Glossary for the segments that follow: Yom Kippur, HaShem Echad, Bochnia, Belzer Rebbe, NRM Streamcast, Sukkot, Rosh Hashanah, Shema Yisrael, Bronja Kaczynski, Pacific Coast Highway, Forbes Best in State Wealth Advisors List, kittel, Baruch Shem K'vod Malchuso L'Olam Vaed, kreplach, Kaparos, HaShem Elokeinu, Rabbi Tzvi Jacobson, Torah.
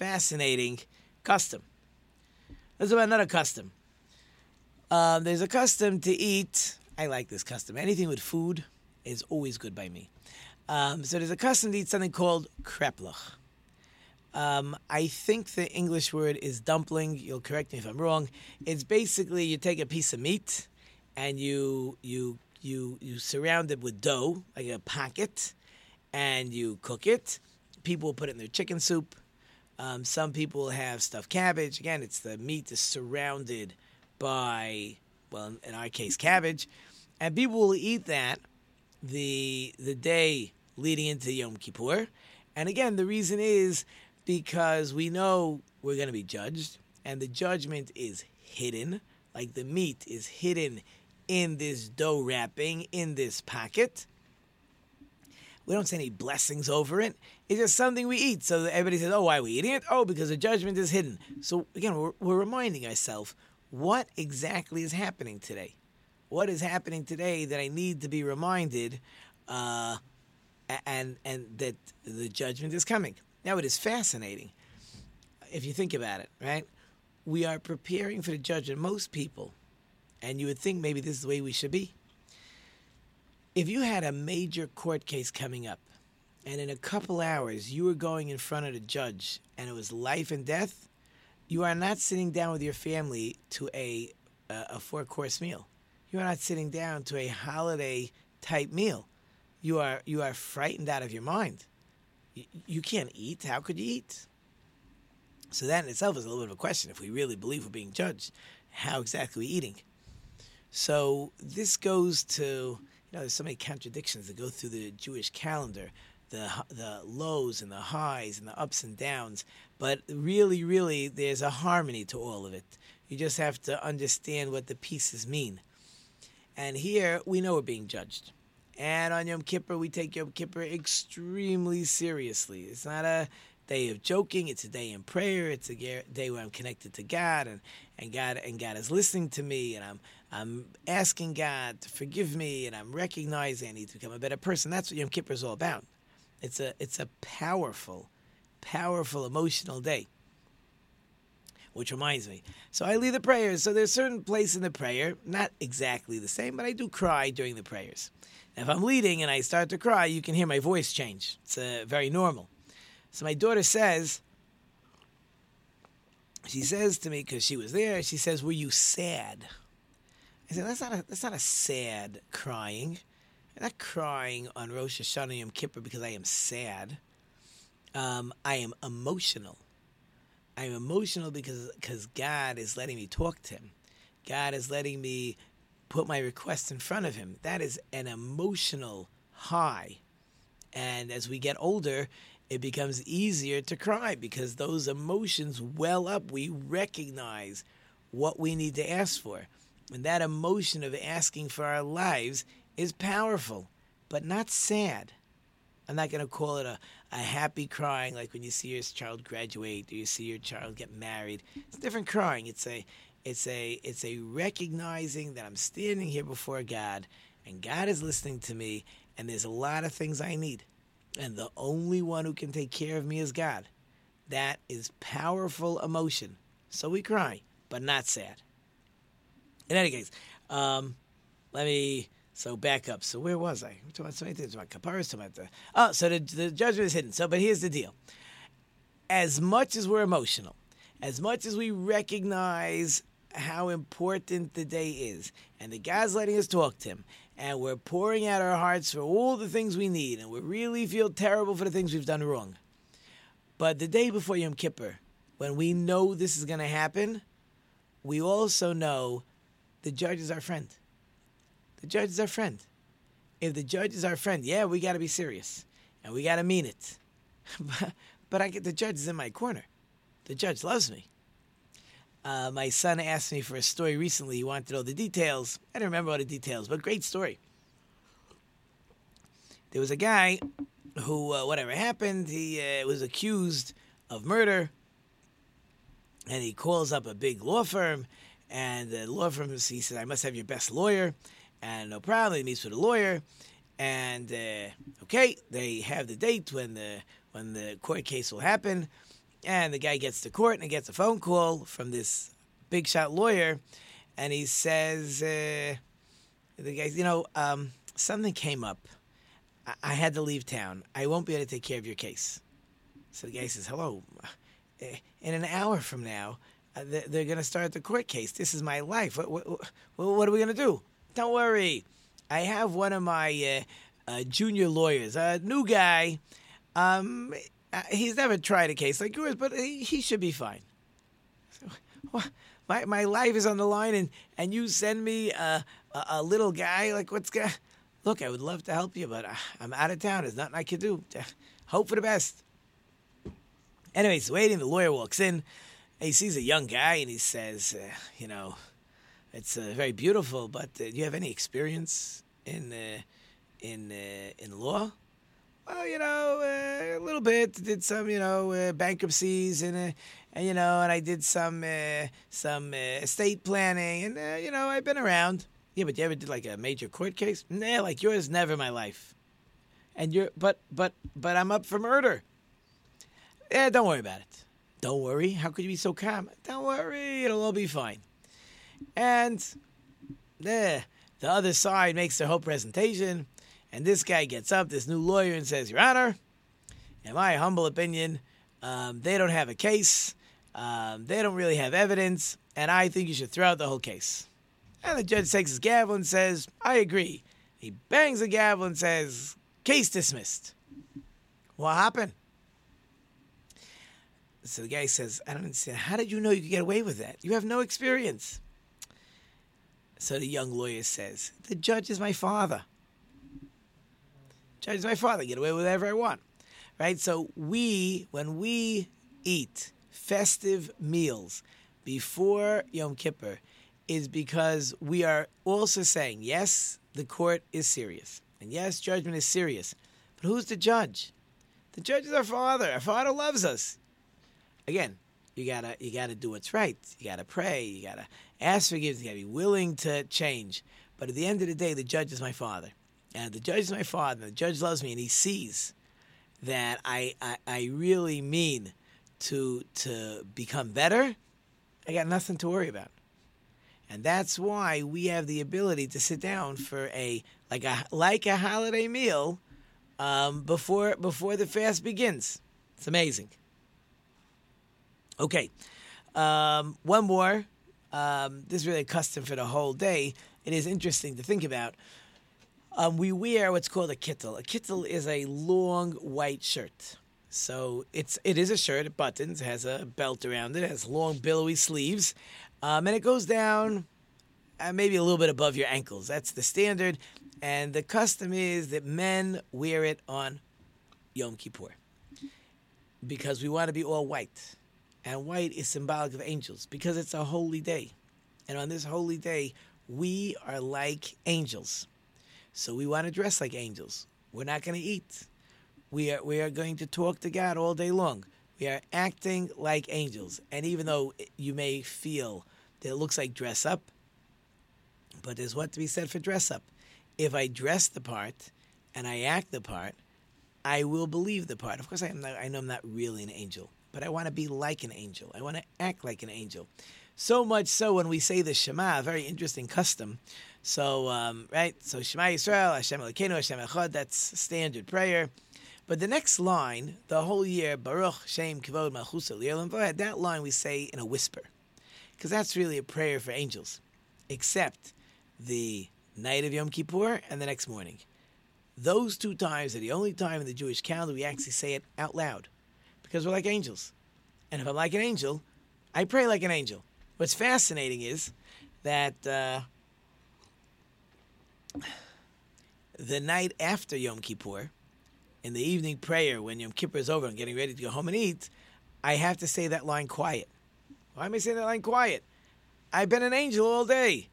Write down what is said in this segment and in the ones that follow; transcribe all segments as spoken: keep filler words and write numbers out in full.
fascinating custom. Let's about another custom. Um, there's a custom to eat. I like this custom. Anything with food is always good by me. Um, so there's a custom to eat something called kreplach. Um, I think the English word is dumpling. You'll correct me if I'm wrong. It's basically you take a piece of meat and you you you you surround it with dough, like a pocket, and you cook it. People will put it in their chicken soup. Um, some people have stuffed cabbage. Again, it's the meat is surrounded by, well, in our case, cabbage. And people will eat that the the day leading into Yom Kippur. And again, the reason is because we know we're going to be judged, and the judgment is hidden, like the meat is hidden in this dough wrapping, in this pocket. We don't say any blessings over it. It's just something we eat. So everybody says, oh, why are we eating it? Oh, because the judgment is hidden. So again, we're, we're reminding ourselves, what exactly is happening today? What is happening today that I need to be reminded uh, and and that the judgment is coming? Now, it is fascinating, if you think about it, right? We are preparing for the judgment, most people, and you would think maybe this is the way we should be. If you had a major court case coming up, and in a couple hours you were going in front of the judge, and it was life and death, you are not sitting down with your family to a uh, a four-course meal. You are not sitting down to a holiday-type meal. You are you are frightened out of your mind. You, you can't eat. How could you eat? So that in itself is a little bit of a question. If we really believe we're being judged, how exactly are we eating? So this goes to... You know, there's so many contradictions that go through the Jewish calendar, the the lows and the highs and the ups and downs. But really, really, there's a harmony to all of it. You just have to understand what the pieces mean. And here, we know we're being judged. And on Yom Kippur, we take Yom Kippur extremely seriously. It's not a day of joking. It's a day in prayer. It's a day where I'm connected to God, and, and God and God is listening to me, and I'm I'm asking God to forgive me, and I'm recognizing I need to become a better person. That's what Yom Kippur is all about. It's a it's a powerful, powerful emotional day. Which reminds me, so I lead the prayers. So there's a certain place in the prayer, not exactly the same, but I do cry during the prayers. Now, if I'm leading and I start to cry, you can hear my voice change. It's uh, very normal. So my daughter says, she says to me, because she was there, she says, were you sad? I said, that's not a, that's not a sad crying. I'm not crying on Rosh Hashanah Yom Kippur because I am sad. Um, I am emotional. I am emotional because because God is letting me talk to him. God is letting me put my request in front of him. That is an emotional high. And as we get older, it becomes easier to cry because those emotions well up. We recognize what we need to ask for. And that emotion of asking for our lives is powerful, but not sad. I'm not going to call it a, a happy crying like when you see your child graduate or you see your child get married. It's a different crying. It's a, it's a, it's a recognizing that I'm standing here before God and God is listening to me and there's a lot of things I need. And the only one who can take care of me is God. That is powerful emotion. So we cry, but not sad. In any case, um, let me, so back up. So where was I? We're talking about so many things. We're talking about Kaparos, we're talking about the, oh, so the, the judgment is hidden. So, but here's the deal. As much as we're emotional, as much as we recognize how important the day is, and the God's letting us talk to him, and we're pouring out our hearts for all the things we need, and we really feel terrible for the things we've done wrong. But the day before Yom Kippur, when we know this is going to happen, we also know the judge is our friend. The judge is our friend. If the judge is our friend, yeah, we got to be serious. And we got to mean it. but but I get, the judge is in my corner. The judge loves me. Uh, my son asked me for a story recently. He wanted all the details. I don't remember all the details, but great story. There was a guy who, uh, whatever happened, he uh, was accused of murder. And he calls up a big law firm. And the law firm, he said, I must have your best lawyer. And no problem, he meets with a lawyer. And, uh, okay, they have the date when the when the court case will happen. And the guy gets to court and he gets a phone call from this big shot lawyer, and he says, uh, the guy, you know, um, something came up. I-, I had to leave town. I won't be able to take care of your case. So the guy says, hello, in an hour from now, uh, they're, they're going to start the court case. This is my life. What, what, what are we going to do? Don't worry. I have one of my uh, uh, junior lawyers, a new guy. Um, he's never tried a case like yours, but he, he should be fine. So, my my life is on the line, and, and you send me a, a, a little guy? Like, what's going to... Look, I would love to help you, but I, I'm out of town. There's nothing I can do. Hope for the best. Anyways, waiting, the lawyer walks in. He sees a young guy, and he says, uh, you know, it's uh, very beautiful, but uh, do you have any experience in uh, in uh, in law? Well, you know, uh, a little bit. Did some, you know, uh, bankruptcies, and, uh, and, you know, and I did some uh, some uh, estate planning, and, uh, you know, I've been around. Yeah, but you ever did, like, a major court case? Nah, like yours, never in my life. And you're, but, but, but I'm up for murder. Eh, don't worry about it. Don't worry? How could you be so calm? Don't worry, it'll all be fine. And eh, the other side makes their whole presentation, and this guy gets up, this new lawyer, and says, Your Honor, in my humble opinion, um, they don't have a case, um, they don't really have evidence, and I think you should throw out the whole case. And the judge takes his gavel and says, I agree. He bangs the gavel and says, Case dismissed. What happened? So the guy says, I don't understand. How did you know you could get away with that? You have no experience. So the young lawyer says, The judge is my father. Judge is my father. I get away with whatever I want. Right? So we, when we eat festive meals before Yom Kippur, is because we are also saying, yes, the court is serious. And yes, judgment is serious. But who's the judge? The judge is our father. Our father loves us. Again, you gotta you gotta do what's right. You gotta pray. You gotta ask forgiveness. You gotta be willing to change. But at the end of the day, the judge is my father, and the judge is my father. And the judge loves me, and he sees that I I, I really mean to to become better. I got nothing to worry about, and that's why we have the ability to sit down for a like a like a holiday meal um, before before the fast begins. It's amazing. Okay, um, one more. Um, this is really a custom for the whole day. It is interesting to think about. Um, we wear what's called a kittel. A kittel is a long white shirt. So it's it is a shirt. It buttons, has a belt around it, has long billowy sleeves, um, and it goes down uh, maybe a little bit above your ankles. That's the standard, and the custom is that men wear it on Yom Kippur because we want to be all white. And white is symbolic of angels because it's a holy day. And on this holy day, we are like angels. So we want to dress like angels. We're not going to eat. We are we are going to talk to God all day long. We are acting like angels. And even though you may feel that it looks like dress up, but there's what to be said for dress up. If I dress the part and I act the part, I will believe the part. Of course, I am not, I know I'm not really an angel. But I want to be like an angel. I want to act like an angel. So much so when we say the Shema, a very interesting custom. So, um, right, so Shema Yisrael, HaShem Elokeinu, HaShem Echad, that's standard prayer. But the next line, the whole year, Baruch Shem K'vod Malchuso L'Olam Vaed, that line we say in a whisper. Because that's really a prayer for angels. Except the night of Yom Kippur and the next morning. Those two times are the only time in the Jewish calendar we actually say it out loud. Because we're like angels. And if I'm like an angel, I pray like an angel. What's fascinating is that uh, the night after Yom Kippur, in the evening prayer, when Yom Kippur is over, I'm getting ready to go home and eat, I have to say that line quiet. Why am I saying that line quiet? I've been an angel all day.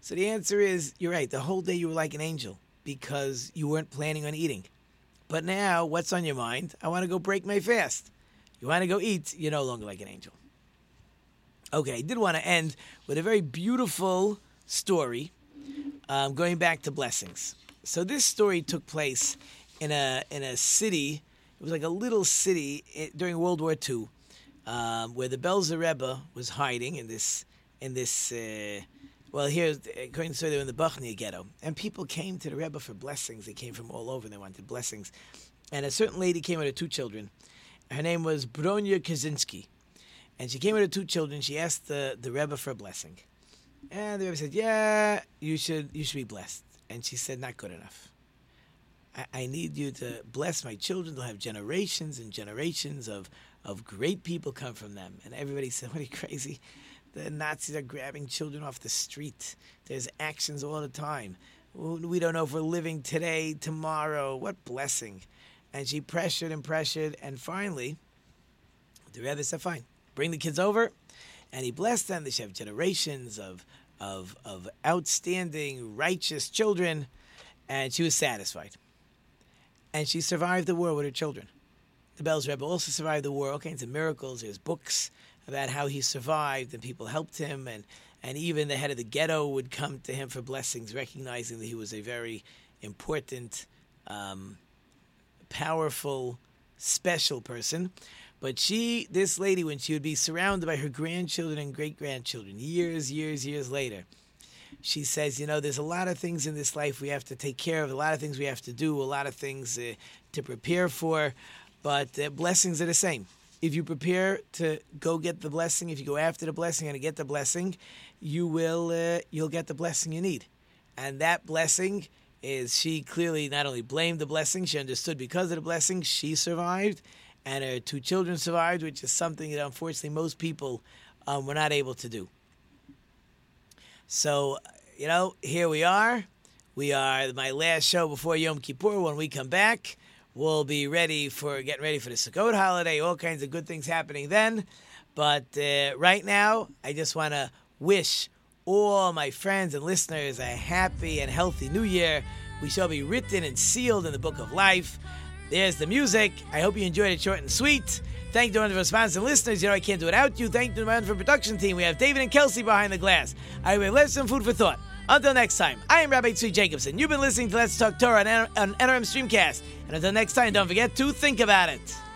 So the answer is, you're right, the whole day you were like an angel because you weren't planning on eating. But now, what's on your mind? I want to go break my fast. You want to go eat, you're no longer like an angel. Okay, I did want to end with a very beautiful story um, going back to blessings. So this story took place in a in a city. It was like a little city during World War Two, um, where the Belzer Rebbe was hiding in this, in this. Uh, well, here, according to the story, they were in the Bochnia ghetto, and people came to the Rebbe for blessings. They came from all over. They wanted blessings, and a certain lady came with her two children. Her name was Bronja Kaczynski, and she came with her two children. She asked the the Rebbe for a blessing, and the Rebbe said, "Yeah, you should you should be blessed." And she said, "Not good enough. I need you to bless my children. They'll have generations and generations of, of great people come from them." And everybody said, "What are you crazy? The Nazis are grabbing children off the street. There's actions all the time. We don't know if we're living today, tomorrow. What blessing." And she pressured and pressured. And finally, the Rebbe said, "Fine, bring the kids over." And he blessed them. They should have generations of, of, of outstanding, righteous children. And she was satisfied. And she survived the war with her children. The Belzer Rebbe also survived the war. All kinds of miracles. There's books about how he survived and people helped him. And, and even the head of the ghetto would come to him for blessings, recognizing that he was a very important, um, powerful, special person. But she, this lady, when she would be surrounded by her grandchildren and great-grandchildren, years, years, years later, she says, "You know, there's a lot of things in this life we have to take care of, a lot of things we have to do, a lot of things uh, to prepare for, but uh, blessings are the same. If you prepare to go get the blessing, if you go after the blessing and get the blessing, you will, uh, you'll get the blessing you need." And that blessing is, she clearly not only blamed the blessing, she understood because of the blessing, she survived, and her two children survived, which is something that unfortunately most people um, were not able to do. So, you know, here we are. We are my last show before Yom Kippur. When we come back, we'll be ready for getting ready for the Sukkot holiday. All kinds of good things happening then. But uh, right now, I just want to wish all my friends and listeners a happy and healthy New Year. We shall be written and sealed in the Book of Life. There's the music. I hope you enjoyed it short and sweet. Thank you to our sponsors and listeners. You know I can't do it without you. Thank you to my wonderful production team. We have David and Kelsey behind the glass. I will have some food for thought. Until next time, I am Rabbi Tzvi Jacobson. You've been listening to Let's Talk Torah on N R M Streamcast. And until next time, don't forget to think about it.